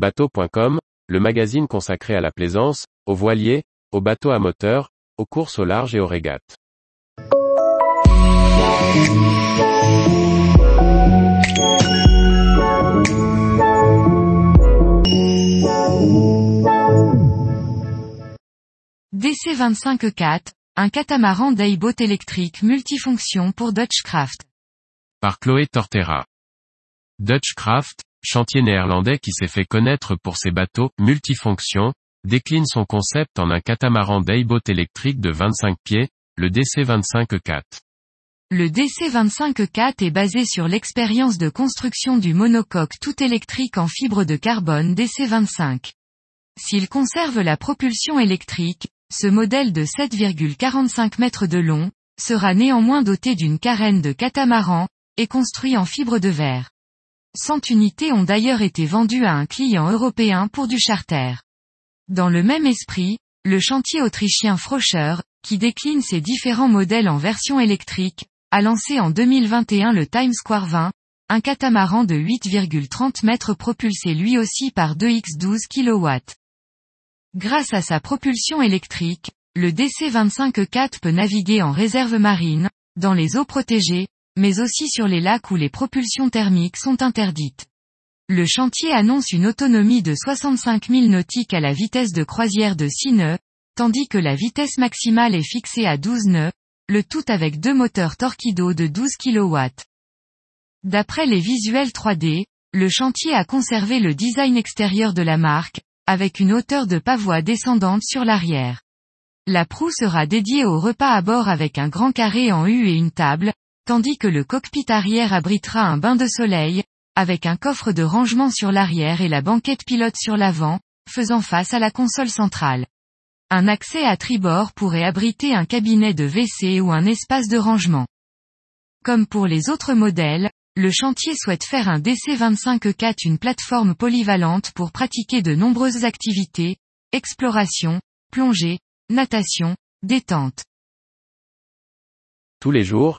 bateaux.com, le magazine consacré à la plaisance, aux voiliers, aux bateaux à moteur, aux courses au large et aux régates. DC25 E-Cat, un catamaran day boat électrique multifonction pour Dutch Craft. Par Chloé Tortera. Dutch Craft, chantier néerlandais qui s'est fait connaître pour ses bateaux multifonctions, décline son concept en un catamaran day boat électrique de 25 pieds, le DC25 E-Cat. Le DC25 E-Cat est basé sur l'expérience de construction du monocoque tout électrique en fibre de carbone DC25. S'il conserve la propulsion électrique, ce modèle de 7,45 mètres de long, sera néanmoins doté d'une carène de catamaran, et construit en fibre de verre. 100 unités ont d'ailleurs été vendues à un client européen pour du charter. Dans le même esprit, le chantier autrichien Frauscher, qui décline ses différents modèles en version électrique, a lancé en 2021 le Times Square 20, un catamaran de 8,30 mètres propulsé lui aussi par 2x12 kW. Grâce à sa propulsion électrique, le DC25 E-Cat peut naviguer en réserve marine, dans les eaux protégées, mais aussi sur les lacs où les propulsions thermiques sont interdites. Le chantier annonce une autonomie de 65 000 nautiques à la vitesse de croisière de 6 nœuds, tandis que la vitesse maximale est fixée à 12 nœuds, le tout avec deux moteurs Torquido de 12 kW. D'après les visuels 3D, le chantier a conservé le design extérieur de la marque, avec une hauteur de pavois descendante sur l'arrière. La proue sera dédiée au repas à bord avec un grand carré en U et une table, tandis que le cockpit arrière abritera un bain de soleil, avec un coffre de rangement sur l'arrière et la banquette pilote sur l'avant, faisant face à la console centrale. Un accès à tribord pourrait abriter un cabinet de WC ou un espace de rangement. Comme pour les autres modèles, le chantier souhaite faire un DC25 E-Cat une plateforme polyvalente pour pratiquer de nombreuses activités, exploration, plongée, natation, détente. Tous les jours,